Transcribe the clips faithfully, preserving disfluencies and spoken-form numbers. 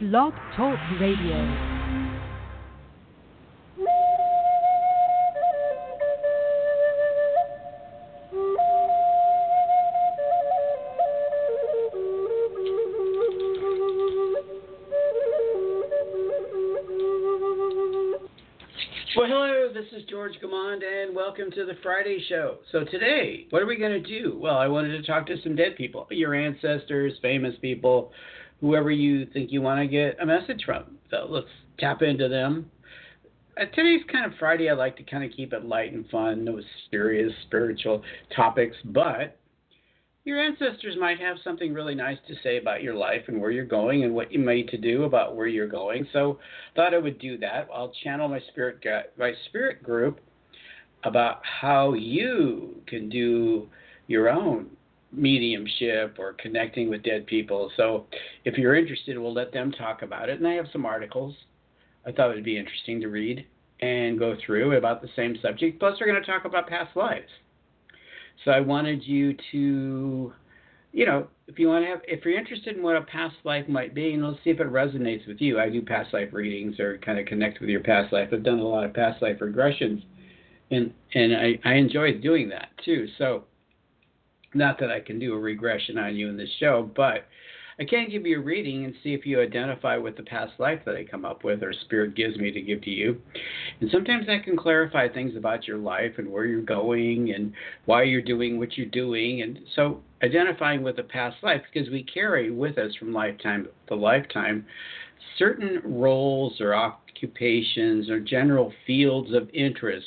Blog Talk Radio. This is George Gamond, and welcome to the Friday show. So today, what are we going to do? Well, I wanted to talk to some dead people, your ancestors, famous people, whoever you think you want to get a message from. So let's tap into them. Uh, today's kind of Friday. I like to kind of keep it light and fun, no serious spiritual topics, but your ancestors might have something really nice to say about your life and where you're going and what you need to do about where you're going. So thought I would do that. I'll channel my spirit my spirit group about how you can do your own mediumship or connecting with dead people. So if you're interested, we'll let them talk about it. And I have some articles I thought it would be interesting to read and go through about the same subject. Plus, we're going to talk about past lives. So I wanted you to, you know, if you want to have, if you're interested in what a past life might be, and let's see if it resonates with you. I do past life readings or kind of connect with your past life. I've done a lot of past life regressions, and and I, I enjoy doing that too. So not that I can do a regression on you in this show, but I can give you a reading and see if you identify with the past life that I come up with or Spirit gives me to give to you. And sometimes I can clarify things about your life and where you're going and why you're doing what you're doing. And so identifying with the past life, because we carry with us from lifetime to lifetime certain roles or occupations or general fields of interest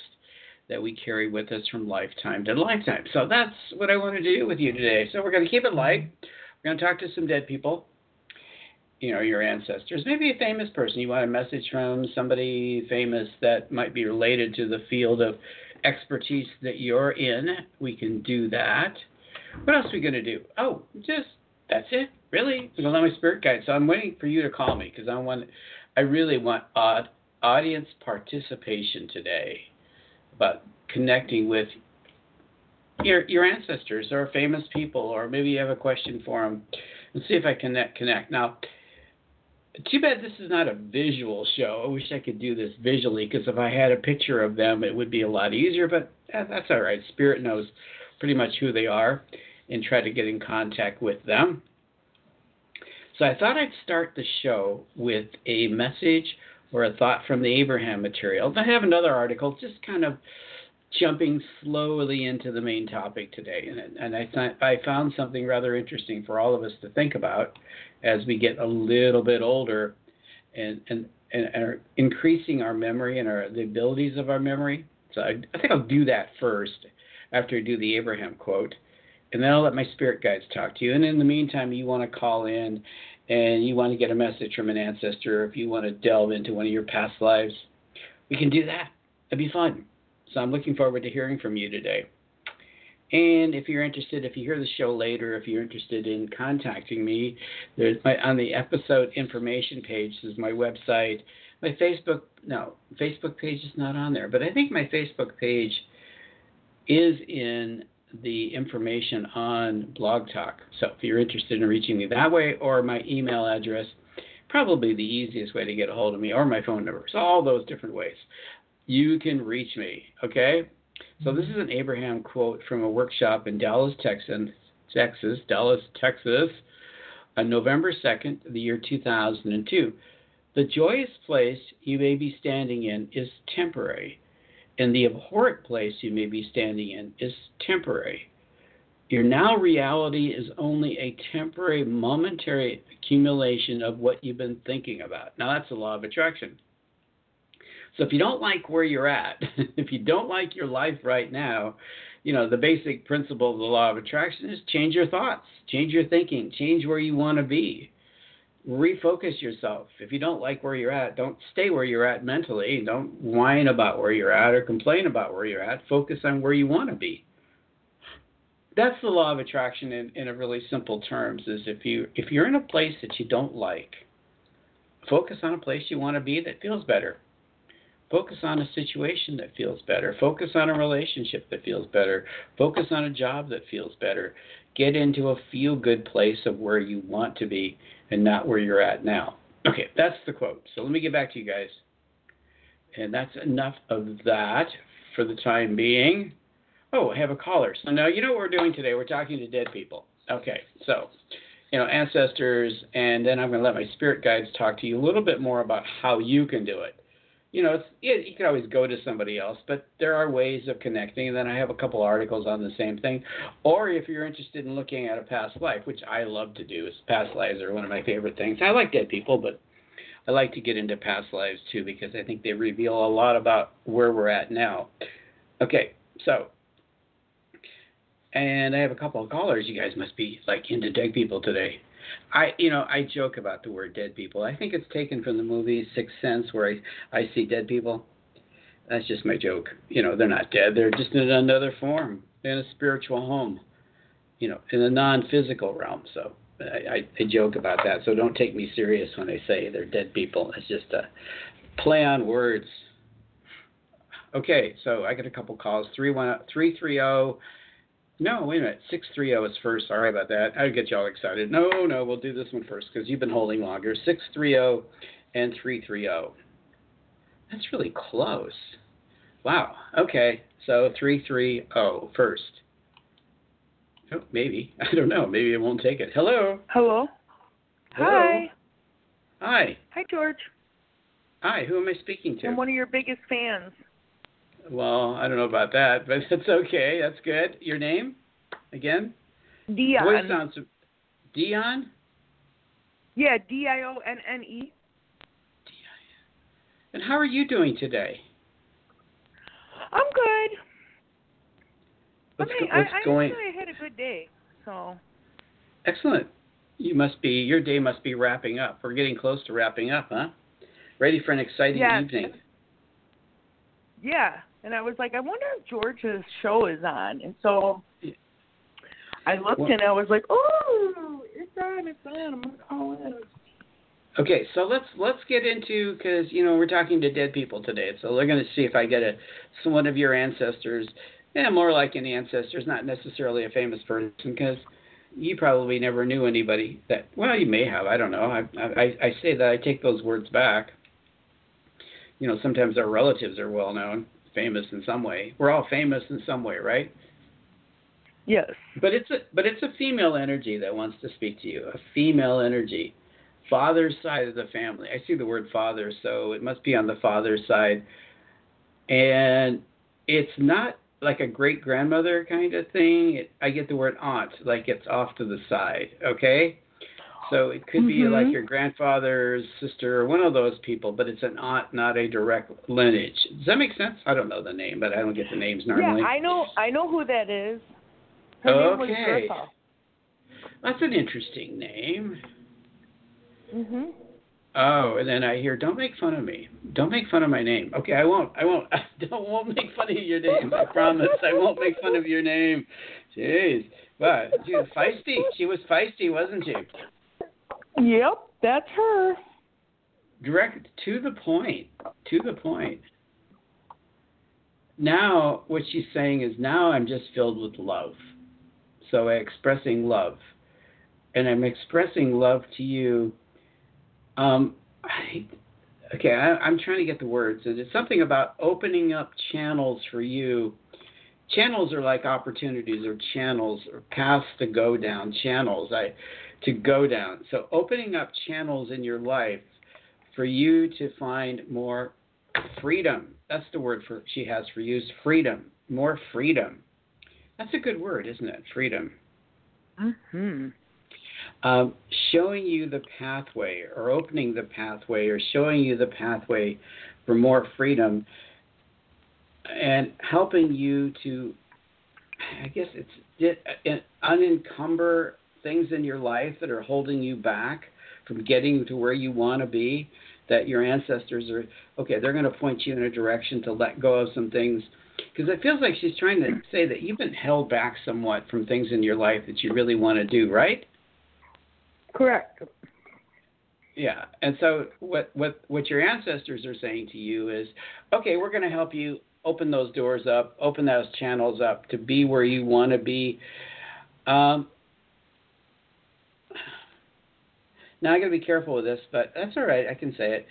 that we carry with us from lifetime to lifetime. So that's what I want to do with you today. So we're going to keep it light. We're going to talk to some dead people, you know, your ancestors, maybe a famous person you want a message from, somebody famous that might be related to the field of expertise that you're in. We can do that. What else are we going to do? Oh, just that's it, really. I'm going to let my spirit guide. So I'm waiting for you to call me because I want, I really want odd audience participation today about connecting with Your your ancestors or famous people, or maybe you have a question for them. Let's see if I can connect. Now, too bad this is not a visual show. I wish I could do this visually because if I had a picture of them, it would be a lot easier, but that's all right. Spirit knows pretty much who they are and try to get in contact with them. So I thought I'd start the show with a message or a thought from the Abraham material. I have another article, just kind of jumping slowly into the main topic today, and, and I, th- I found something rather interesting for all of us to think about as we get a little bit older and, and, and are increasing our memory and our the abilities of our memory. So I, I think I'll do that first after I do the Abraham quote, and then I'll let my spirit guides talk to you. And in the meantime, you want to call in and you want to get a message from an ancestor, or if you want to delve into one of your past lives, we can do that. It'd be fun. So I'm looking forward to hearing from you today. And if you're interested, if you hear the show later, if you're interested in contacting me, there's my, on the episode information page is my website. My Facebook, no, Facebook page is not on there, but I think my Facebook page is in the information on Blog Talk. So if you're interested in reaching me that way, or my email address, probably the easiest way to get a hold of me, or my phone number. So all those different ways you can reach me, okay? So this is an Abraham quote from a workshop in Dallas, Texas, Texas, Dallas, Texas, on November second, the year two thousand two. The joyous place you may be standing in is temporary, and the abhorrent place you may be standing in is temporary. Your now reality is only a temporary, momentary accumulation of what you've been thinking about. Now, that's the law of attraction. So if you don't like where you're at, if you don't like your life right now, you know, the basic principle of the law of attraction is change your thoughts, change your thinking, change where you want to be, refocus yourself. If you don't like where you're at, don't stay where you're at mentally. Don't whine about where you're at or complain about where you're at. Focus on where you want to be. That's the law of attraction in, in a really simple terms, is if you, if you're in a place that you don't like, focus on a place you want to be that feels better. Focus on a situation that feels better. Focus on a relationship that feels better. Focus on a job that feels better. Get into a feel-good place of where you want to be and not where you're at now. Okay, that's the quote. So let me get back to you guys. And that's enough of that for the time being. Oh, I have a caller. So now you know what we're doing today. We're talking to dead people. Okay, so, you know, ancestors, and then I'm going to let my spirit guides talk to you a little bit more about how you can do it. You know, it's, it, you can always go to somebody else, but there are ways of connecting. And then I have a couple articles on the same thing. Or if you're interested in looking at a past life, which I love to do, is past lives are one of my favorite things. I like dead people, but I like to get into past lives too because I think they reveal a lot about where we're at now. Okay, so, and I have a couple of callers. You guys must be like into dead people today. I, you know, I joke about the word dead people. I think it's taken from the movie Sixth Sense where I, I see dead people. That's just my joke. You know, they're not dead. They're just in another form, in a spiritual home, you know, in a non-physical realm. So I, I, I joke about that. So don't take me serious when I say they're dead people. It's just a play on words. Okay, so I got a couple calls. three one three three zero. No, wait a minute. six three zero is first. Sorry about that. I'll get you all excited. No, no, we'll do this one first because you've been holding longer. six three zero and three three zero. That's really close. Wow. Okay. So three three zero first. Oh, maybe. I don't know. Maybe it won't take it. Hello. Hello. Hello. Hi. Hi. Hi, George. Hi. Who am I speaking to? I'm one of your biggest fans. Well, I don't know about that, but that's okay. That's good. Your name, again? Dion. Voice sounds, Dion? Yeah, D I O N N E. D I O N. And how are you doing today? I'm good. What's, I mean, what's I, I going? I had a good day. So. Excellent. You must be. Your day must be wrapping up. We're getting close to wrapping up, huh? Ready for an exciting yeah. evening. Yeah, and I was like, I wonder if George's show is on. And so I looked well, and I was like, oh, it's on, it's on. I'm gonna call in. Okay, so let's let's get into because you know we're talking to dead people today, so we're gonna see if I get a one of your ancestors, and yeah, more like an ancestor, not necessarily a famous person, because you probably never knew anybody that. Well, you may have. I don't know. I I, I say that I take those words back. You know, sometimes our relatives are well-known, famous in some way. We're all famous in some way, right? Yes. But it's a but it's a female energy that wants to speak to you, a female energy, father's side of the family. I see the word father, so it must be on the father's side. And it's not like a great-grandmother kind of thing. It, I get the word aunt, like it's off to the side, okay? So it could be mm-hmm. like your grandfather's sister or one of those people, but it's an aunt, not a direct lineage. Does that make sense? I don't know the name, but I don't get the names normally. Yeah, I know I know who that is. Her okay. name was That's an interesting name. Mm-hmm. Oh, and then I hear, don't make fun of me. Don't make fun of my name. Okay, I won't. I won't. I don't, won't make fun of your name. I promise. I won't make fun of your name. Jeez. But she was feisty. She was feisty, wasn't she? Yep, that's her. Direct to the point, to the point. Now, what she's saying is now I'm just filled with love. So I'm expressing love. And I'm expressing love to you. Um, I, okay, I, I'm trying to get the words. And it's something about opening up channels for you. Channels are like opportunities or channels or paths to go down, channels. I... to go down. So opening up channels in your life for you to find more freedom. That's the word for she has for you is freedom. More freedom. That's a good word, isn't it? Freedom. Mm-hmm. Um, showing you the pathway or opening the pathway or showing you the pathway for more freedom and helping you to, I guess it's it, unencumber things in your life that are holding you back from getting to where you want to be, that your ancestors are, okay, they're going to point you in a direction to let go of some things. Because it feels like she's trying to say that you've been held back somewhat from things in your life that you really want to do, right? Correct. Yeah. And so what, what, what your ancestors are saying to you is, okay, we're going to help you open those doors up, open those channels up to be where you want to be. Um, Now, I got to be careful with this, but that's all right. I can say it.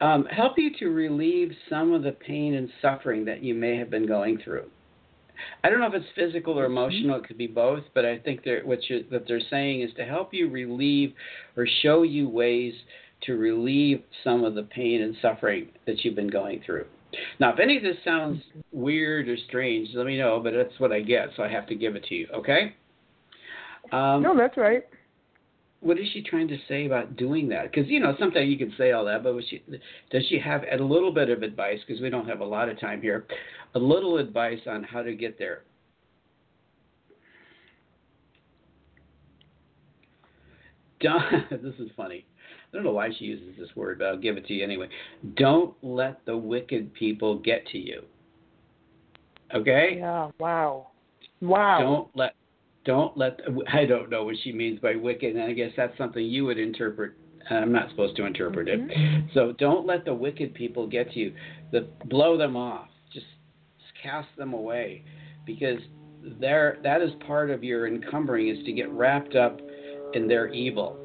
Um, help you to relieve some of the pain and suffering that you may have been going through. I don't know if it's physical or emotional. It could be both, but I think they're, what, you're, what they're saying is to help you relieve or show you ways to relieve some of the pain and suffering that you've been going through. Now, if any of this sounds weird or strange, let me know, but that's what I get, so I have to give it to you, okay? Um, no, that's right. What is she trying to say about doing that? Because, you know, sometimes you can say all that, but she, does she have a little bit of advice, because we don't have a lot of time here, a little advice on how to get there? Don, this is funny. I don't know why she uses this word, but I'll give it to you anyway. Don't let the wicked people get to you. Okay? Yeah, wow. Wow. Don't let... Don't let, I don't know what she means by wicked, and I guess that's something you would interpret. I'm not supposed to interpret mm-hmm. it. So don't let the wicked people get to you. The, blow them off. Just, just cast them away, because they're, that is part of your encumbering, is to get wrapped up in their evil.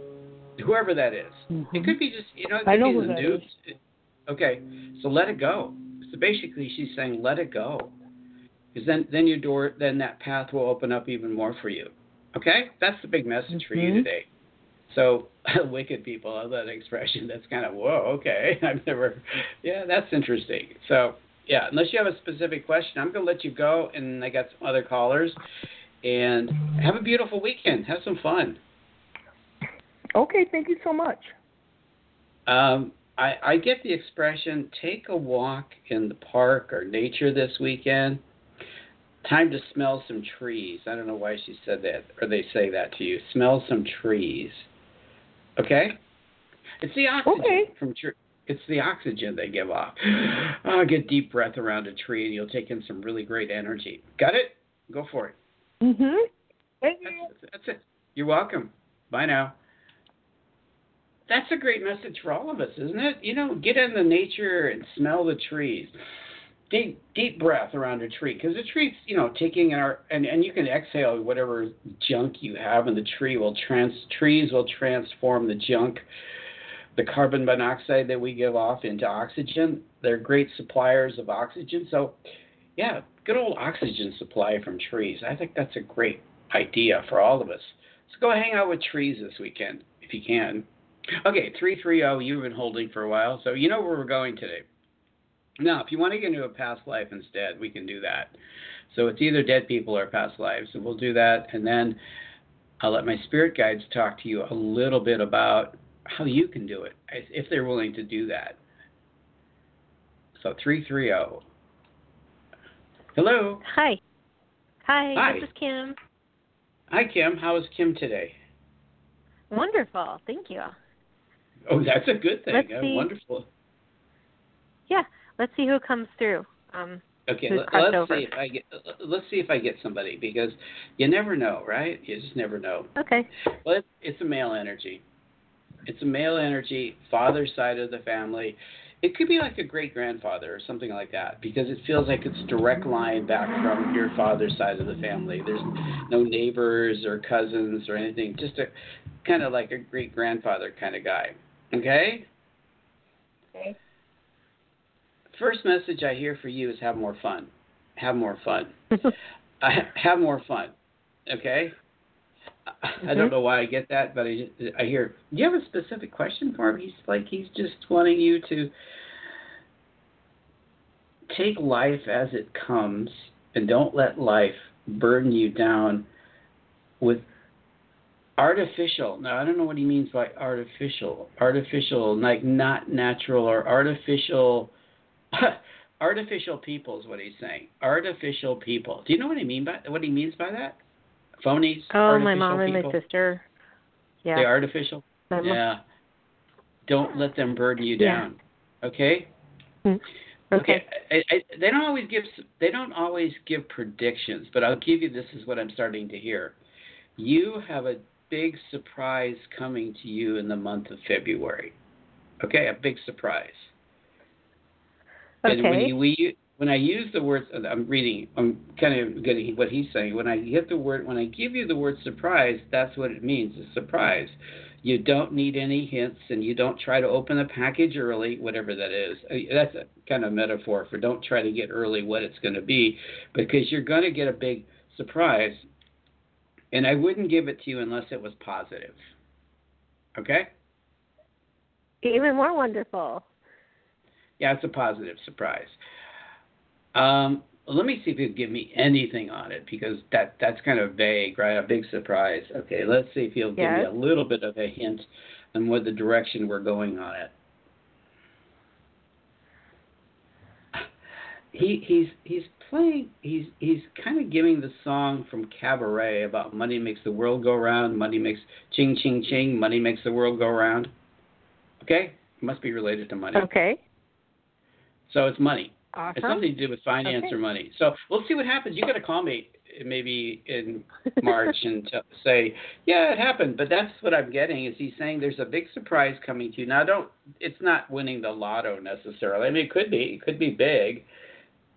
Whoever that is. Mm-hmm. It could be just, you know, it could I know be some dudes. Okay, so let it go. So basically she's saying let it go. Because then, then your door, then that path will open up even more for you. Okay? That's the big message mm-hmm. for you today. So, wicked people, I love that expression. That's kind of, whoa, okay. I've never, yeah, that's interesting. So, yeah, unless you have a specific question, I'm going to let you go. And I got some other callers. And have a beautiful weekend. Have some fun. Okay, thank you so much. Um, I, I get the expression, take a walk in the park or nature this weekend. Time to smell some trees. I don't know why she said that, or they say that to you. Smell some trees. Okay? It's the oxygen okay. from trees. It's the oxygen they give off. Oh, get deep breath around a tree, and you'll take in some really great energy. Got it? Go for it. Mm-hmm. Thank you. That's, that's it. You're welcome. Bye now. That's a great message for all of us, isn't it? You know, get in the nature and smell the trees. Deep, deep breath around a tree, because the tree's, you know, taking our, and, and you can exhale whatever junk you have, and the tree will trans, trees will transform the junk, the carbon monoxide that we give off, into oxygen. They're great suppliers of oxygen. So, yeah, good old oxygen supply from trees. I think that's a great idea for all of us. So go hang out with trees this weekend, if you can. Okay, three three zero, you've been holding for a while, so you know where we're going today. Now, if you want to get into a past life instead, we can do that. So it's either dead people or past lives. So we'll do that, and then I'll let my spirit guides talk to you a little bit about how you can do it, if they're willing to do that. So three three zero. Hello. Hi. Hi. Hi. This is Kim. Hi, Kim. How is Kim today? Wonderful. Thank you. Oh, that's a good thing. Let's see. Wonderful. Yeah. Let's see who comes through. Um, okay, let's over. see if I get. Let's see if I get somebody, because you never know, right? You just never know. Okay. Well, it's, it's a male energy. It's a male energy, father side of the family. It could be like a great grandfather or something like that, because it feels like it's direct line back from your father's side of the family. There's no neighbors or cousins or anything. Just a kind of like a great grandfather kind of guy. Okay. Okay. First message I hear for you is have more fun. Have more fun. uh, have more fun. Okay? Mm-hmm. I don't know why I get that, but I, I hear, do you have a specific question for him? He's like, he's just wanting you to take life as it comes, and don't let life burden you down with artificial. Now, I don't know what he means by artificial. Artificial, like not natural or artificial... Artificial people is what he's saying. Artificial people. Do you know what I mean by what he means by that? Phonies. Oh, my mom people. And my sister. Yeah. They're artificial. My yeah. Mom. Don't let them burden you down. Yeah. Okay. Okay. okay. I, I, they don't always give. They don't always give predictions, but I'll give you. This is what I'm starting to hear. You have a big surprise coming to you in the month of February. Okay, a big surprise. And okay. when, we, when I use the words, I'm reading, I'm kind of getting what he's saying. When I get the word, when I give you the word surprise, that's what it means, a surprise. You don't need any hints, and you don't try to open a package early, whatever that is. That's a kind of metaphor for don't try to get early what it's going to be, because you're going to get a big surprise, and I wouldn't give it to you unless it was positive. Okay? Even more wonderful. Yeah, it's a positive surprise. Um, let me see if you can give me anything on it, because that, that's kind of vague, right? A big surprise. Okay, let's see if you'll give yes. me a little bit of a hint on what the direction we're going on it. He he's he's playing he's he's kind of giving the song from Cabaret about money makes the world go round, money makes ching ching ching, money makes the world go round. Okay? It must be related to money. Okay. So it's money. Awesome. It's something to do with finance okay. or money. So we'll see what happens. You got to call me maybe in March and t- say, yeah, it happened. But that's what I'm getting is he's saying there's a big surprise coming to you. Now, don't. It's not winning the lotto necessarily. I mean, it could be. It could be big.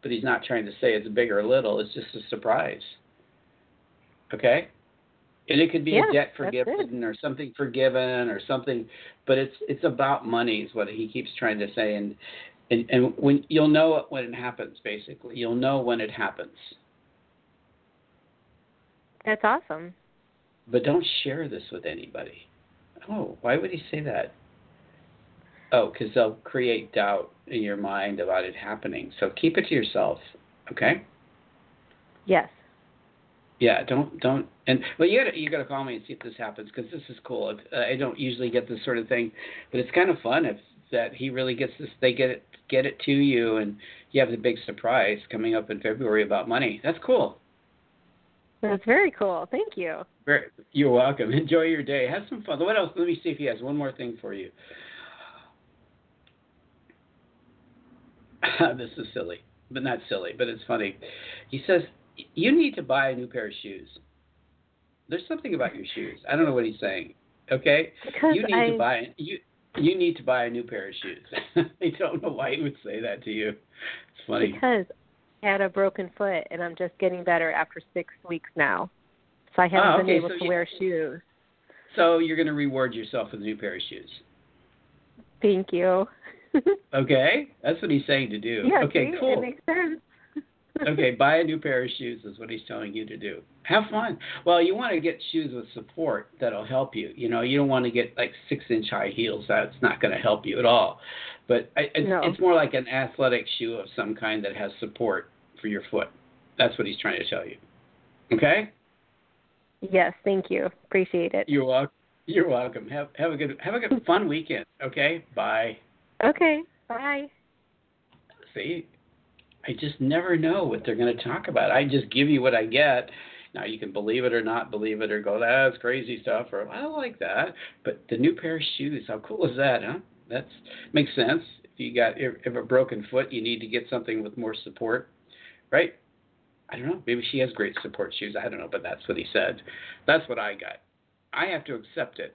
But he's not trying to say it's big or little. It's just a surprise. Okay? And it could be yeah, a debt forgiven or something forgiven or something. But it's it's about money is what he keeps trying to say. And And, and when you'll know it when it happens, basically. You'll know when it happens. That's awesome. But don't share this with anybody. Oh, why would he say that? Oh, because they'll create doubt in your mind about it happening. So keep it to yourself, okay? Yes. Yeah, don't don't and well you gotta you gotta call me and see if this happens because this is cool. If, uh, I don't usually get this sort of thing, but it's kind of fun if that he really gets this. They get it get it to you, and you have the big surprise coming up in February about money. That's cool. That's very cool. Thank you. Very, you're welcome. Enjoy your day. Have some fun. What else? Let me see if he has one more thing for you. This is silly, but not silly, but it's funny. He says. You need to buy a new pair of shoes. There's something about your shoes. I don't know what he's saying. Okay, because you need I... to buy you you need to buy a new pair of shoes. I don't know why he would say that to you. It's funny because I had a broken foot and I'm just getting better after six weeks now, so I haven't oh, okay. been able so to you... wear shoes. So you're going to reward yourself with a new pair of shoes. Thank you. Okay, that's what he's saying to do. Yeah, okay, see? Cool. It makes sense. Okay, buy a new pair of shoes is what he's telling you to do. Have fun. Well, you want to get shoes with support that'll help you. You know, you don't want to get like six-inch high heels. That's not going to help you at all. But I, it's, no. it's more like an athletic shoe of some kind that has support for your foot. That's what he's trying to tell you. Okay? Yes, thank you. Appreciate it. You're welcome. You're welcome. Have have a good have a good fun weekend. Okay? Bye. Okay. Bye. See. I just never know what they're going to talk about. I just give you what I get. Now, you can believe it or not believe it or go, that's crazy stuff, or I don't like that. But the new pair of shoes, how cool is that, huh? That makes sense. If you got if, if a broken foot, you need to get something with more support, right? I don't know. Maybe she has great support shoes. I don't know, but that's what he said. That's what I got. I have to accept it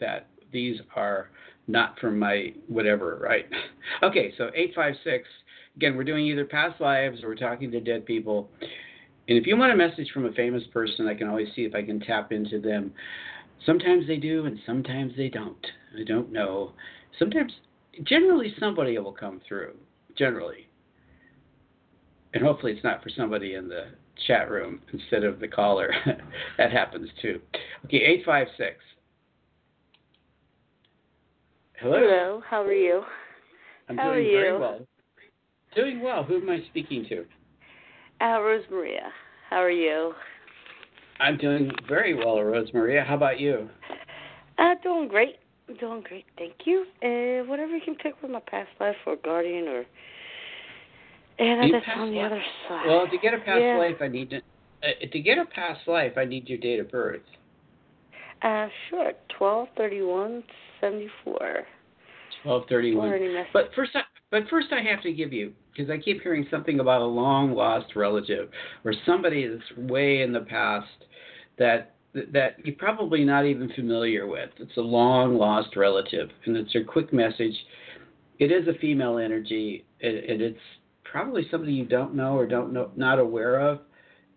that these are not from my whatever, right? Okay, so eight five six. Again, we're doing either past lives or we're talking to dead people. And if you want a message from a famous person, I can always see if I can tap into them. Sometimes they do and sometimes they don't. I don't know. Sometimes, generally somebody will come through, generally. And hopefully it's not for somebody in the chat room instead of the caller. That happens too. Okay, eight five six. Hello. Hello, how are you? I'm how doing are you? Very well. Doing well. Who am I speaking to? Uh, Rose Maria. How are you? I'm doing very well, Rose Maria. How about you? Uh, doing great. I'm doing great. Thank you. Uh, whatever you can pick with my past life or guardian or... And that's on the other side. Well, to get a past yeah. life, I need to... Uh, to get a past life, I need your date of birth. Uh, sure. twelve thirty-one seventy-four. twelve thirty-one. But first I... But first I have to give you, because I keep hearing something about a long-lost relative or somebody that's way in the past that that you're probably not even familiar with. It's a long-lost relative, and it's a quick message. It is a female energy, and it's probably somebody you don't know or don't know, not aware of,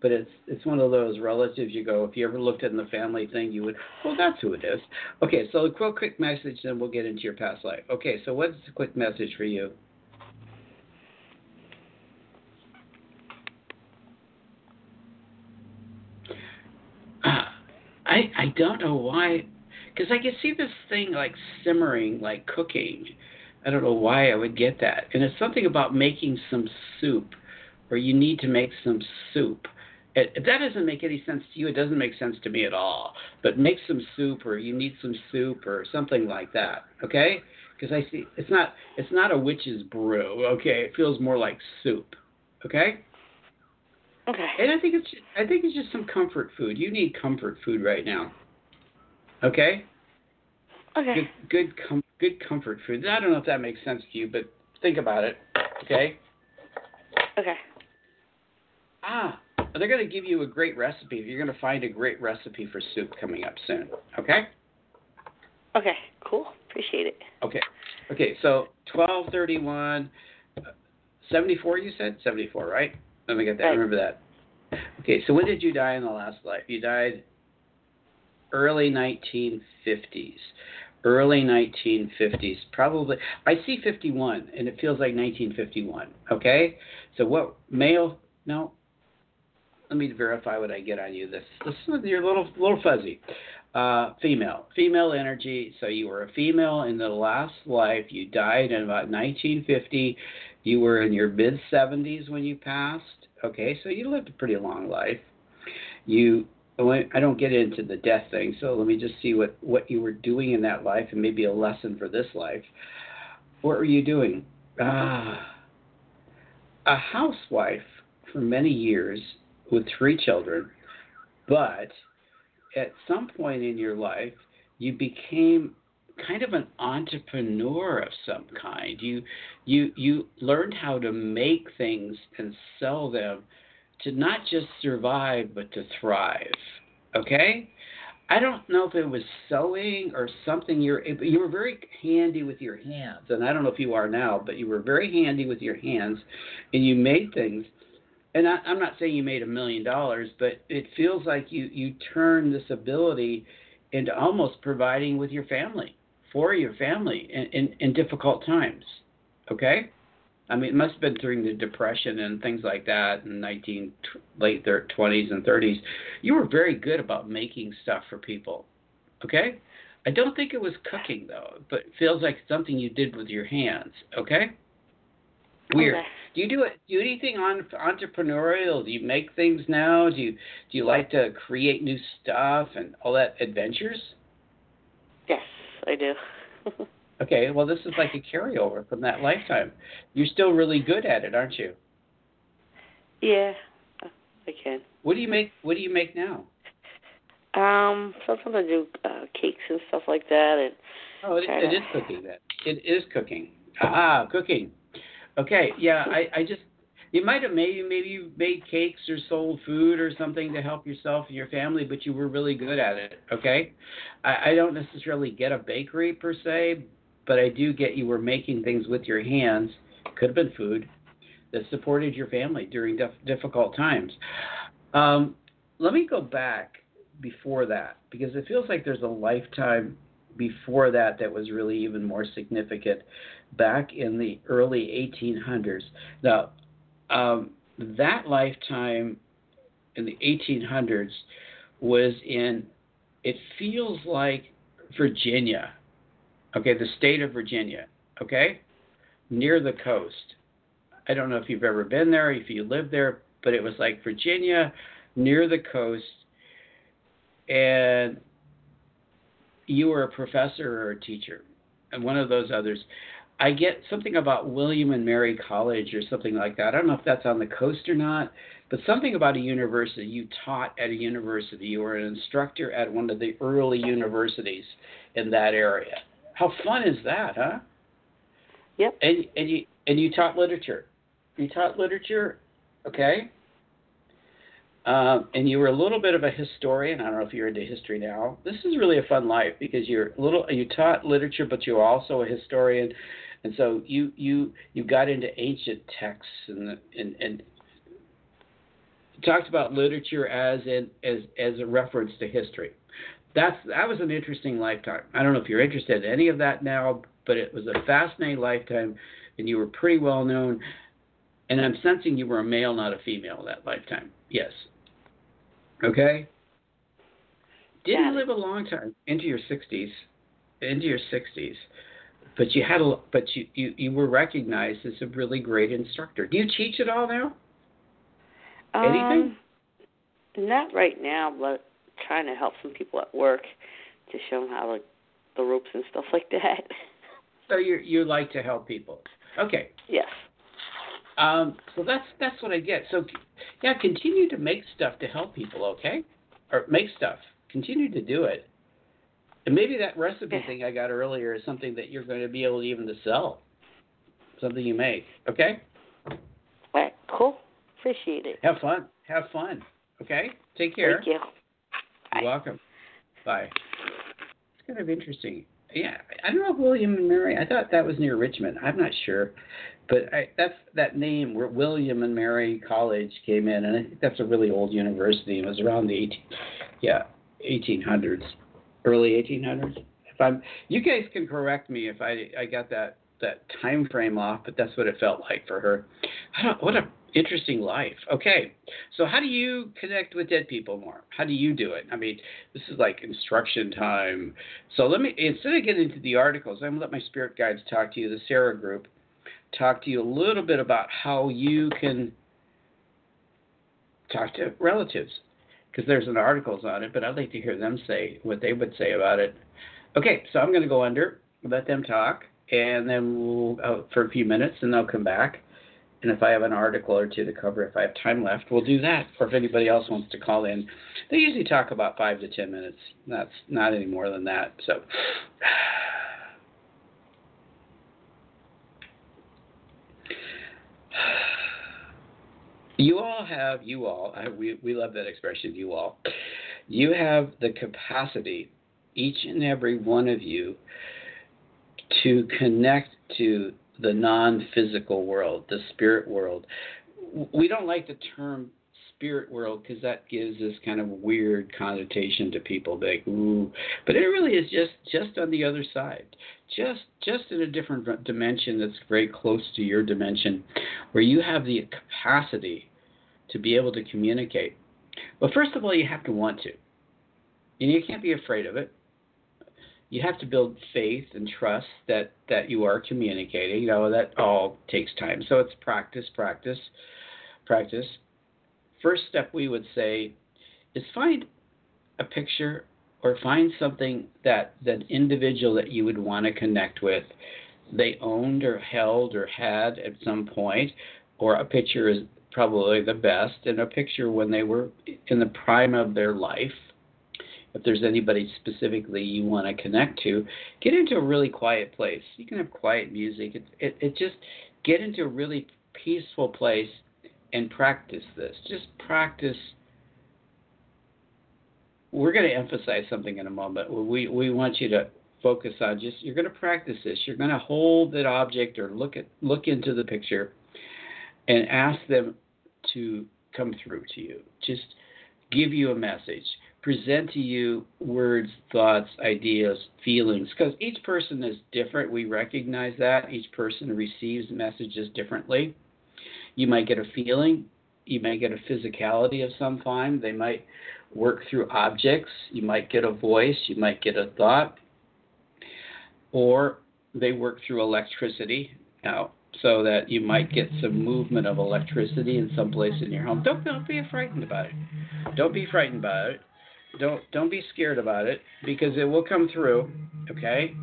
But it's it's one of those relatives you go, if you ever looked at in the family thing, you would, well, that's who it is. Okay, so a quick, quick message, then we'll get into your past life. Okay, so what's the quick message for you? Uh, I I don't know why, because I can see this thing like simmering, like cooking. I don't know why I would get that. And it's something about making some soup, or you need to make some soup. If that doesn't make any sense to you, it doesn't make sense to me at all. But make some soup, or you need some soup, or something like that, okay? Because I see it's not it's not a witch's brew, okay? It feels more like soup, okay? Okay. And I think it's I think it's just some comfort food. You need comfort food right now, okay? Okay. Good good, com- good comfort food. I don't know if that makes sense to you, but think about it, okay? Okay. Ah. They're going to give you a great recipe. You're going to find a great recipe for soup coming up soon. Okay? Okay. Cool. Appreciate it. Okay. Okay. So twelve thirty-one, seventy-four you said? seventy-four, right? Let me get that. Right. Remember that. Okay. So when did you die in the last life? You died early nineteen fifties. Early nineteen fifties, probably. I see fifty-one, and it feels like nineteen fifty-one. Okay? So what? Male? No. Let me verify what I get on you. This, this you're a little, little fuzzy. Uh, female, female energy. So you were a female in the last life. You died in about nineteen fifty. You were in your mid seventies when you passed. Okay, so you lived a pretty long life. You, I don't get into the death thing. So let me just see what, what you were doing in that life, and maybe a lesson for this life. What were you doing? Uh, a housewife for many years, with three children, but at some point in your life, you became kind of an entrepreneur of some kind. You you you learned how to make things and sell them to not just survive, but to thrive, okay? I don't know if it was sewing or something. You're, you were very handy with your hands, and I don't know if you are now, but you were very handy with your hands, and you made things. And I, I'm not saying you made a million dollars, but it feels like you, you turn this ability into almost providing with your family, for your family in, in, in difficult times, okay? I mean, it must have been during the Depression and things like that in nineteen late twenties and thirties. You were very good about making stuff for people, okay? I don't think it was cooking, though, but it feels like something you did with your hands, okay? Weird. Okay. Do you do it? Do anything on entrepreneurial? Do you make things now? Do you do you like to create new stuff and all that adventures? Yes, I do. Okay, well, this is like a carryover from that lifetime. You're still really good at it, aren't you? Yeah, I can. What do you make? What do you make now? Um, sometimes I do uh, cakes and stuff like that. And oh, it, it is cooking. That it is cooking. Ah, cooking. Okay, yeah, I, I just, you might have maybe, maybe you made cakes or sold food or something to help yourself and your family, but you were really good at it, okay? I, I don't necessarily get a bakery per se, but I do get you were making things with your hands, could have been food, that supported your family during def- difficult times. Um, let me go back before that, because it feels like there's a lifetime before that that was really even more significant, back in the early eighteen hundreds. Now, um, that lifetime in the eighteen hundreds was in, it feels like Virginia, okay, the state of Virginia, okay, near the coast. I don't know if you've ever been there, if you lived there, but it was like Virginia, near the coast, and you were a professor or a teacher, and one of those others. I get something about William and Mary College or something like that. I don't know if that's on the coast or not, but something about a university. You taught at a university. You were an instructor at one of the early universities in that area. How fun is that, huh? Yep. And, and you and you taught literature. You taught literature, okay? Um, and you were a little bit of a historian. I don't know if you're into history now. This is really a fun life because you're a little. You taught literature, but you're also a historian, and so you you, you got into ancient texts and and and talked about literature as in, as as a reference to history. That's that was an interesting lifetime. I don't know if you're interested in any of that now, but it was a fascinating lifetime, and you were pretty well known. And I'm sensing you were a male, not a female, that lifetime. Yes. Okay. Didn't live a long time into your sixties, into your sixties, but you had a but you, you, you were recognized as a really great instructor. Do you teach at all now? Anything? Um, not right now, but trying to help some people at work to show them how like the ropes and stuff like that. So you you like to help people? Okay. Yes. Um, so that's that's what I get. So yeah, continue to make stuff to help people, okay? Or make stuff. Continue to do it. And maybe that recipe yeah. thing I got earlier is something that you're going to be able to even to sell. Something you make, okay? All right, cool. Appreciate it. Have fun. Have fun. Okay? Take care. Thank you. You're Bye. Welcome. Bye. It's kind of interesting. Yeah, I don't know if William and Mary, I thought that was near Richmond. I'm not sure. But I, that's that name, William and Mary College, came in, and I think that's a really old university. It was around the eighteen, yeah, eighteen hundreds, early eighteen hundreds. If I'm, you guys can correct me if I I got that, that time frame off, but that's what it felt like for her. I don't, what a interesting life. Okay, so how do you connect with dead people more? How do you do it? I mean, this is like instruction time. So let me, instead of getting into the articles, I'm going to let my spirit guides talk to you, the Sara group, talk to you a little bit about how you can talk to relatives, because there's an articles on it, but I'd like to hear them say what they would say about it. Okay, so I'm going to go under, let them talk, and then we'll out for a few minutes, and they'll come back. And if I have an article or two to cover, if I have time left, we'll do that. Or if anybody else wants to call in, they usually talk about five to ten minutes. That's not any more than that. So, you all have, you all, I, we, we love that expression, you all. You have the capacity, each and every one of you, to connect to the non-physical world, the spirit world. We don't like the term spirit world because that gives this kind of weird connotation to people, like, ooh. But it really is just, just on the other side, just just in a different dimension that's very close to your dimension, where you have the capacity to be able to communicate. Well, first of all, you have to want to. And you can't be afraid of it. You have to build faith and trust that, that you are communicating. You know, that all takes time. So it's practice, practice, practice. First step we would say is find a picture or find something that an individual that you would want to connect with, they owned or held or had at some point, or a picture is probably the best, and a picture when they were in the prime of their life. If there's anybody specifically you want to connect to, get into a really quiet place. You can have quiet music. It, it, it just get into a really peaceful place and practice this. Just practice. We're going to emphasize something in a moment. We we want you to focus on just you're going to practice this. You're going to hold that object or look at look into the picture and ask them to come through to you. Just give you a message. Present to you words, thoughts, ideas, feelings, because each person is different. We recognize that. Each person receives messages differently. You might get a feeling. You may get a physicality of some kind. They might work through objects. You might get a voice. You might get a thought. Or they work through electricity now, so that you might get some movement of electricity in some place in your home. Don't, don't be frightened about it. Don't be frightened about it. Don't don't be scared about it, because it will come through, okay?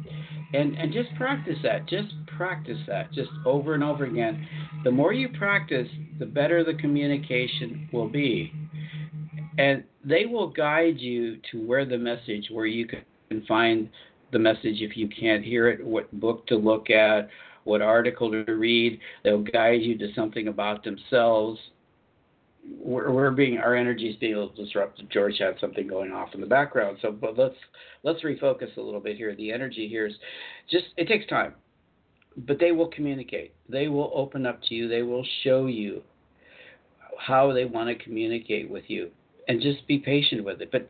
And and just practice that. Just practice that. Just over and over again. The more you practice, the better the communication will be. And they will guide you to where the message, where you can find the message if you can't hear it, what book to look at, what article to read. They'll guide you to something about themselves. We're being, our energy is being a little disrupted. George had something going off in the background, so but let's let's refocus a little bit here. The energy here is just, it takes time, but they will communicate. They will open up to you. They will show you how they want to communicate with you, and just be patient with it. But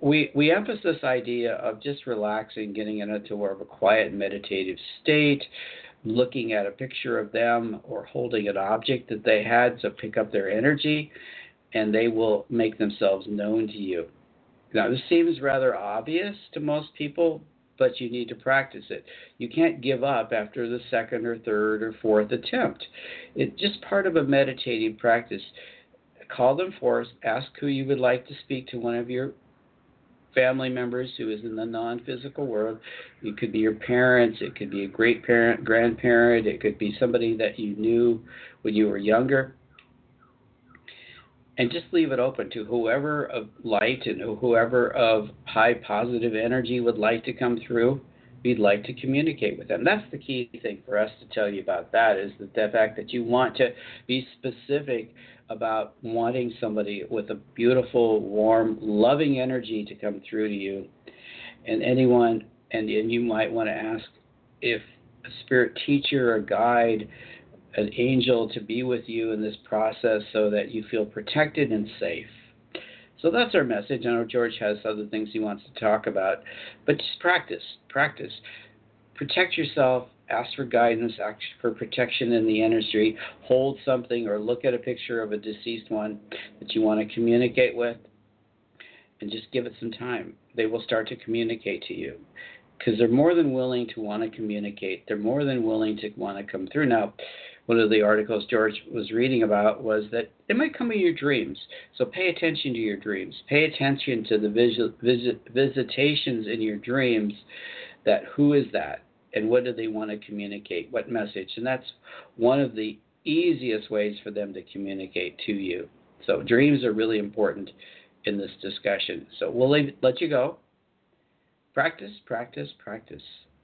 we we emphasize this idea of just relaxing, getting into more of a quiet meditative state, looking at a picture of them or holding an object that they had to pick up their energy, and they will make themselves known to you. Now, this seems rather obvious to most people, but you need to practice it. You can't give up after the second or third or fourth attempt. It's just part of a meditative practice. Call them forth. Ask who you would like to speak to, one of your family members who is in the non-physical world. It could be your parents. It could be a great parent, grandparent. It could be somebody that you knew when you were younger. And just leave it open to whoever of light and whoever of high positive energy would like to come through. We'd like to communicate with them. That's the key thing for us to tell you about that, is the fact that you want to be specific about wanting somebody with a beautiful, warm, loving energy to come through to you. And anyone, and, and you might want to ask if a spirit teacher or guide, an angel, to be with you in this process so that you feel protected and safe. So that's our message. I know George has other things he wants to talk about, but just practice, practice. Protect yourself, ask for guidance, ask for protection in the energy, hold something or look at a picture of a deceased one that you want to communicate with, and just give it some time. They will start to communicate to you, because they're more than willing to want to communicate. They're more than willing to want to come through. Now, one of the articles George was reading about was that it might come in your dreams. So pay attention to your dreams. Pay attention to the visual, visit, visitations in your dreams, that who is that and what do they want to communicate, what message. And that's one of the easiest ways for them to communicate to you. So dreams are really important in this discussion. So we'll leave, let you go. Practice, practice, practice,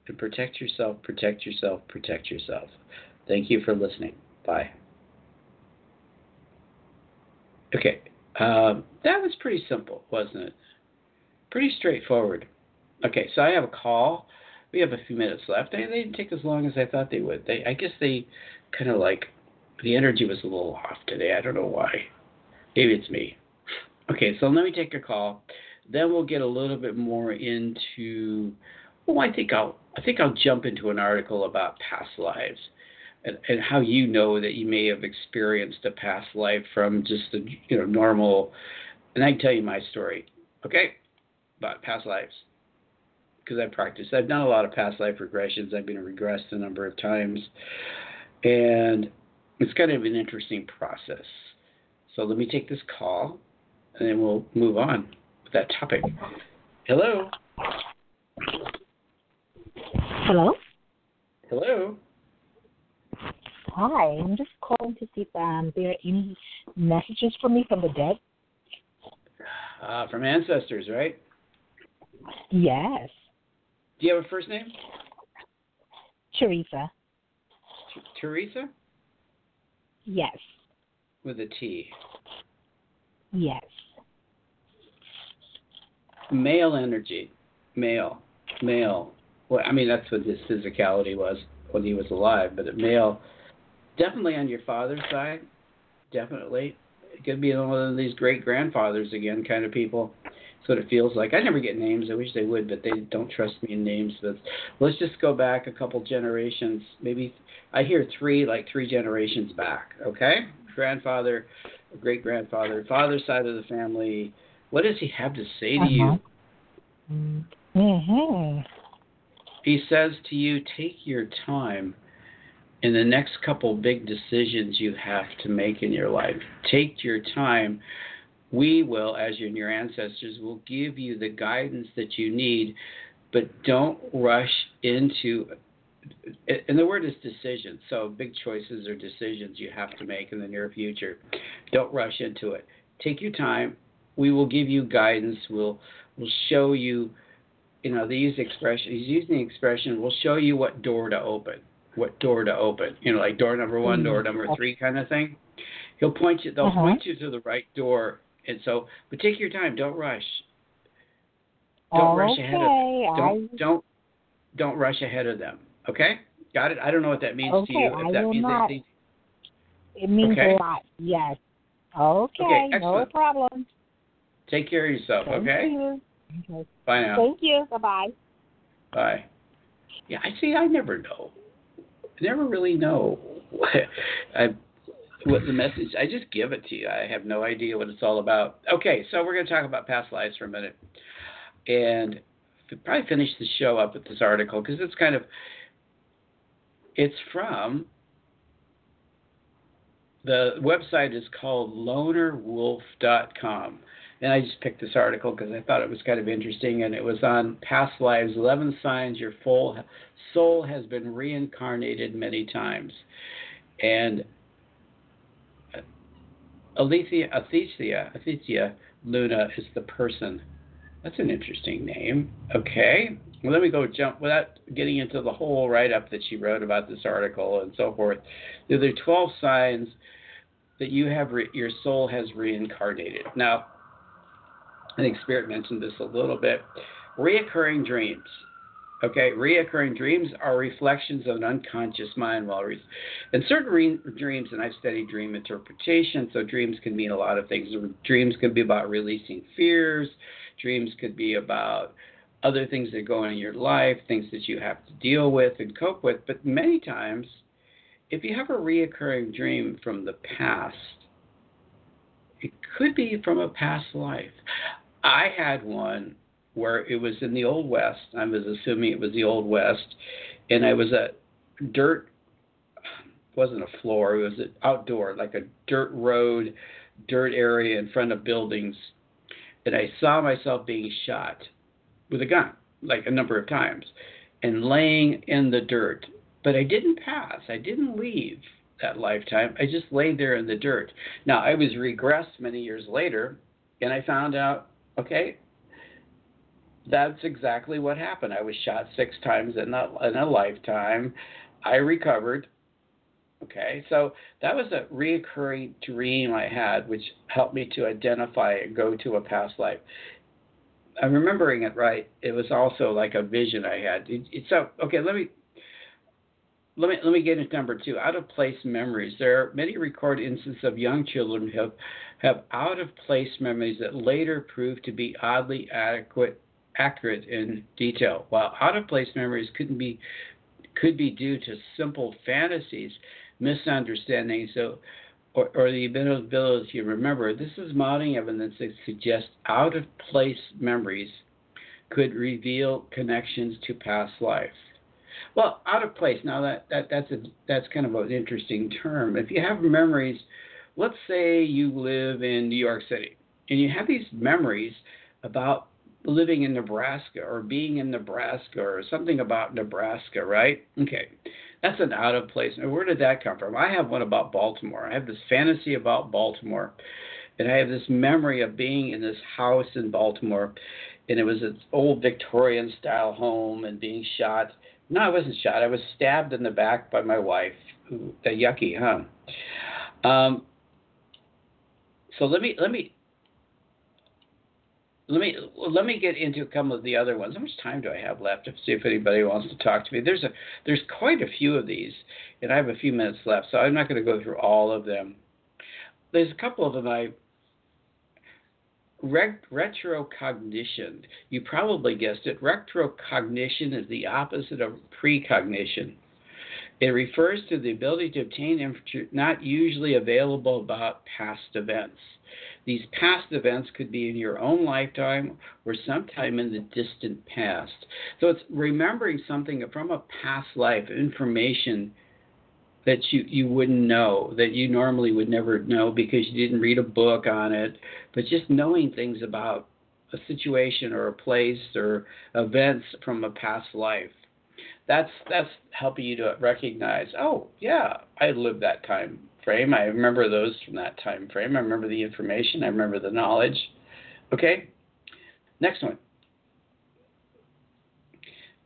and protect yourself, protect yourself, protect yourself. Thank you for listening. Bye. Okay, um, that was pretty simple, wasn't it? Pretty straightforward. Okay, so I have a call. We have a few minutes left. They, they didn't take as long as I thought they would. They, I guess they kind of like, the energy was a little off today. I don't know why. Maybe it's me. Okay, so let me take a call. Then we'll get a little bit more into, well, I think I'll, I think I'll jump into an article about past lives. And, and how you know that you may have experienced a past life from just the, you know, normal, and I can tell you my story, okay, about past lives, because I practiced. I've done a lot of past life regressions. I've been regressed a number of times, and it's kind of an interesting process. So let me take this call, and then we'll move on with that topic. Hello? Hello? Hello? Hi, I'm just calling to see if um, there are any messages for me from the dead. Uh, from ancestors, right? Yes. Do you have a first name? Teresa. T- Teresa? Yes. With a T. Yes. Male energy. Male. Male. Well, I mean, that's what his physicality was when he was alive, but a male... Definitely on your father's side, definitely. It could be one of these great-grandfathers again kind of people. That's what it feels like. I never get names. I wish they would, but they don't trust me in names. But let's just go back a couple generations. Maybe I hear three, like three generations back, okay? Grandfather, great-grandfather, father's side of the family. What does he have to say to uh-huh. you? Mm-hmm. He says to you, take your time. In the next couple big decisions you have to make in your life, take your time. We will, as you and your ancestors, will give you the guidance that you need, but don't rush into, and the word is decision, so big choices or decisions you have to make in the near future. Don't rush into it. Take your time. We will give you guidance. We'll, we'll show you, you know, these expressions, he's using the expression, we'll show you what door to open. What door to open, you know, like door number one, door number three kind of thing. He'll point you, they'll uh-huh. point you to the right door. And so, but take your time. Don't rush. Don't okay. rush ahead of them. Don't, I... don't, don't rush ahead of them. Okay? Got it? I don't know what that means okay, to you. If I that will means not. Anything. It means okay. a lot. Yes. Okay, okay, no problem. Take care of yourself, Thank okay? You. okay? Bye now. Thank you. Bye-bye. Bye. Yeah, I see, I never know. I never really know what, I, what the message, I just give it to you. I have no idea what it's all about. Okay, so we're going to talk about past lives for a minute. And we'll probably finish the show up with this article because it's kind of, it's from, the website is called loner wolf dot com. And I just picked this article because I thought it was kind of interesting, and it was on past lives, eleven signs your full soul has been reincarnated many times. And Alethea, Athena, Athena Luna is the person. That's an interesting name. Okay. Well, let me go jump, without getting into the whole write-up that she wrote about this article and so forth. There are twelve signs that you have re- your soul has reincarnated. Now, I think Spirit mentioned this a little bit. Reoccurring dreams. Okay, reoccurring dreams are reflections of an unconscious mind. While re- and certain re- dreams, and I've studied dream interpretation, so dreams can mean a lot of things. Dreams could be about releasing fears. Dreams could be about other things that go on in your life, things that you have to deal with and cope with. But many times, if you have a reoccurring dream from the past, it could be from a past life. I had one where it was in the Old West. I was assuming it was the Old West. And I was a dirt, wasn't a floor, it was an outdoor, like a dirt road, dirt area in front of buildings. And I saw myself being shot with a gun, like a number of times, and laying in the dirt. But I didn't pass. I didn't leave that lifetime. I just laid there in the dirt. Now, I was regressed many years later, and I found out, okay, that's exactly what happened. I was shot six times in a, in a lifetime. I recovered. Okay, so that was a reoccurring dream I had, which helped me to identify and go to a past life. I'm remembering it right. It was also like a vision I had. So, okay, let me let me let me get into number two. Out of place memories. There are many record instances of young children who have, have out of place memories that later prove to be oddly adequate, accurate in detail. While out of place memories couldn't be could be due to simple fantasies, misunderstandings, so. Or, or the ability to remember. This is modeling evidence that suggests out-of-place memories could reveal connections to past life. Well, out-of-place, now that, that that's a, that's kind of an interesting term. If you have memories, let's say you live in New York City, and you have these memories about living in Nebraska or being in Nebraska or something about Nebraska, right? Okay. That's an out-of-place. Where did that come from? I have one about Baltimore. I have this fantasy about Baltimore, and I have this memory of being in this house in Baltimore, and it was an old Victorian-style home and being shot. No, I wasn't shot. I was stabbed in the back by my wife. Ooh, yucky, huh? Um, so let me let me Let me let me get into a couple of the other ones. How much time do I have left? Let's see if anybody wants to talk to me. There's a there's quite a few of these, and I have a few minutes left, so I'm not going to go through all of them. There's a couple of them I re- retrocognition. You probably guessed it. Retrocognition is the opposite of precognition. It refers to the ability to obtain information not usually available about past events. These past events could be in your own lifetime or sometime in the distant past. So it's remembering something from a past life, information that you, you wouldn't know, that you normally would never know because you didn't read a book on it, but just knowing things about a situation or a place or events from a past life. That's that's helping you to recognize, oh, yeah, I lived that time frame. I remember those from that time frame. I remember the information. I remember the knowledge. Okay? Next one.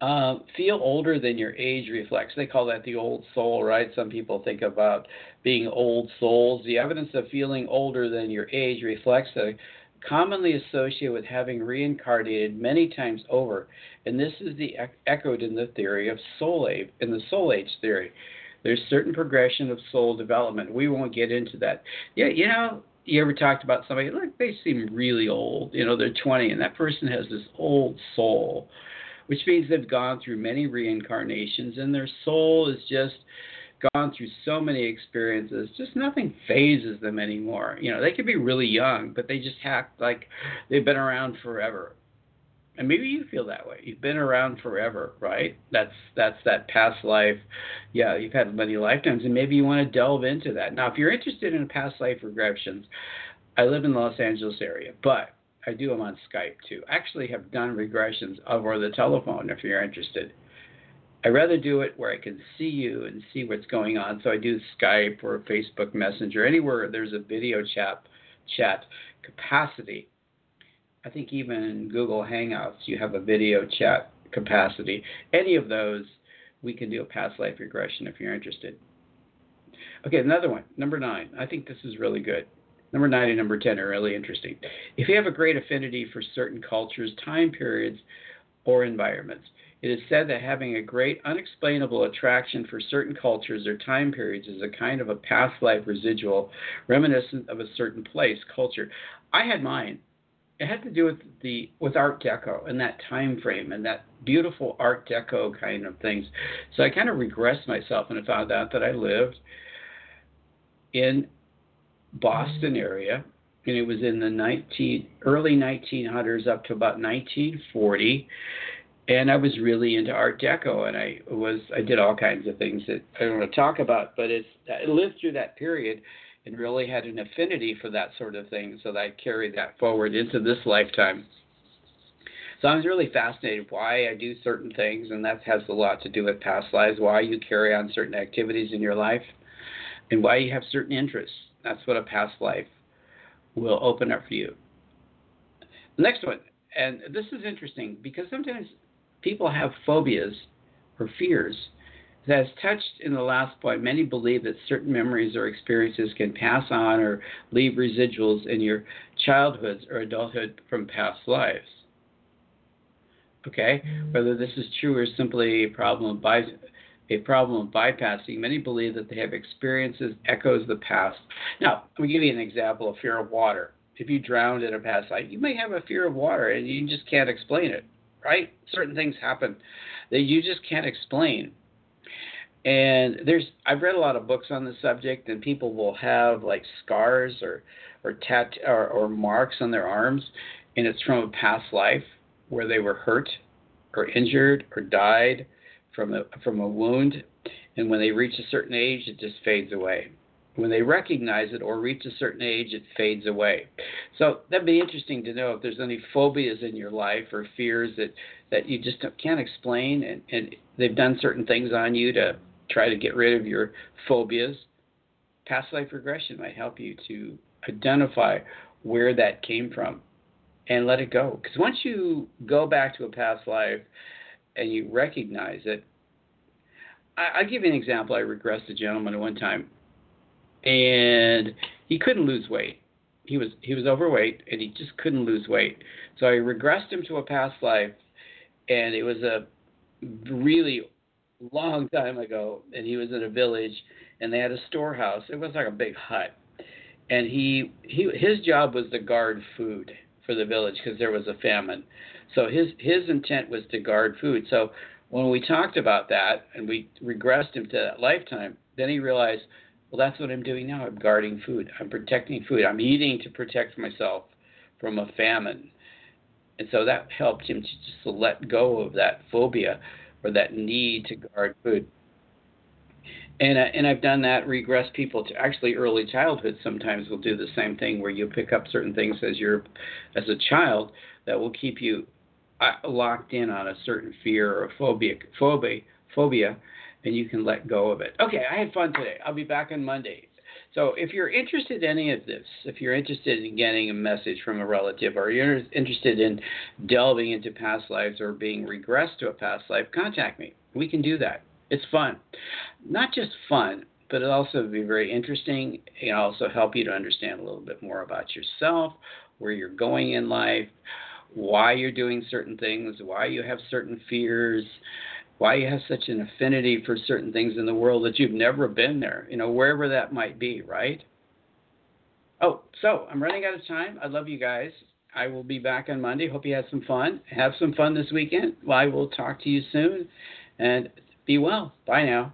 Uh, feel older than your age reflects. They call that the old soul, right? Some people think about being old souls. The evidence of feeling older than your age reflects a commonly associated with having reincarnated many times over, and this is the ec- echoed in the theory of soul age, in the soul age theory. There's certain progression of soul development. We won't get into that. Yeah, you know, you ever talked about somebody, look, they seem really old, you know, they're twenty, and that person has this old soul, which means they've gone through many reincarnations, and their soul is just gone through so many experiences, just nothing phases them anymore. You know, they could be really young, but they just act like they've been around forever. And maybe you feel that way. You've been around forever, right? That's that's that past life. Yeah, you've had many lifetimes, and maybe you want to delve into that. Now, if you're interested in past life regressions, I live in the Los Angeles area, but I do them on Skype, too. I actually have done regressions over the telephone, if you're interested. I rather do it where I can see you and see what's going on, so I do Skype or Facebook Messenger, anywhere there's a video chat, chat capacity. I think even in Google Hangouts, you have a video chat capacity. Any of those, we can do a past life regression if you're interested. Okay, another one, number nine. I think this is really good. Number nine and number ten are really interesting. If you have a great affinity for certain cultures, time periods, or environments, it is said that having a great unexplainable attraction for certain cultures or time periods is a kind of a past life residual reminiscent of a certain place, culture. I had mine. It had to do with the with Art Deco and that time frame and that beautiful Art Deco kind of things. So I kind of regressed myself, and I found out that I lived in Boston area, and it was in the nineteen, early nineteen hundreds up to about nineteen forty. And I was really into Art Deco, and I was I did all kinds of things that I don't want to talk about, but it's I lived through that period and really had an affinity for that sort of thing, so that I carried that forward into this lifetime. So I was really fascinated why I do certain things, and that has a lot to do with past lives, why you carry on certain activities in your life, and why you have certain interests. That's what a past life will open up for you. The next one, and this is interesting, because sometimes people have phobias or fears. As touched in the last point, many believe that certain memories or experiences can pass on or leave residuals in your childhoods or adulthood from past lives. Okay? Whether this is true or simply a problem of, by, a problem of bypassing, many believe that they have experiences echoes the past. Now, let me give you an example of fear of water. If you drowned in a past life, you may have a fear of water and you just can't explain it, right? Certain things happen that you just can't explain. And there's, I've read a lot of books on the subject, and people will have like scars or or tat or, or marks on their arms, and it's from a past life where they were hurt or injured or died from a from a wound. And when they reach a certain age, it just fades away. When they recognize it or reach a certain age, it fades away. So that'd be interesting to know if there's any phobias in your life or fears that, that you just can't explain, and, and they've done certain things on you to try to get rid of your phobias. Past life regression might help you to identify where that came from and let it go. Because once you go back to a past life and you recognize it, I, I'll give you an example. I regressed a gentleman at one time, and he couldn't lose weight. He was he was overweight, and he just couldn't lose weight. So I regressed him to a past life, and it was a really long time ago, and he was in a village, and they had a storehouse. It was like a big hut, and he, he his job was to guard food for the village because there was a famine. So his his intent was to guard food. So when we talked about that, and we regressed him to that lifetime, then he realized, well, that's what I'm doing now. I'm guarding food. I'm protecting food. I'm eating to protect myself from a famine. And so that helped him to just let go of that phobia or that need to guard food. And, uh, and I've done that, regress people to actually early childhood. Sometimes we'll do the same thing where you pick up certain things as you're, as a child that will keep you locked in on a certain fear or phobia, phobia, phobia. And you can let go of it. Okay, I had fun today. I'll be back on Monday. So if you're interested in any of this, if you're interested in getting a message from a relative, or you're interested in delving into past lives or being regressed to a past life, contact me. We can do that. It's fun. Not just fun, but it'll also be very interesting. It'll also help you to understand a little bit more about yourself, where you're going in life, why you're doing certain things, why you have certain fears, why you have such an affinity for certain things in the world that you've never been there, you know, wherever that might be, right? Oh, so I'm running out of time. I love you guys. I will be back on Monday. Hope you had some fun. Have some fun this weekend. Well, I will talk to you soon. And be well. Bye now.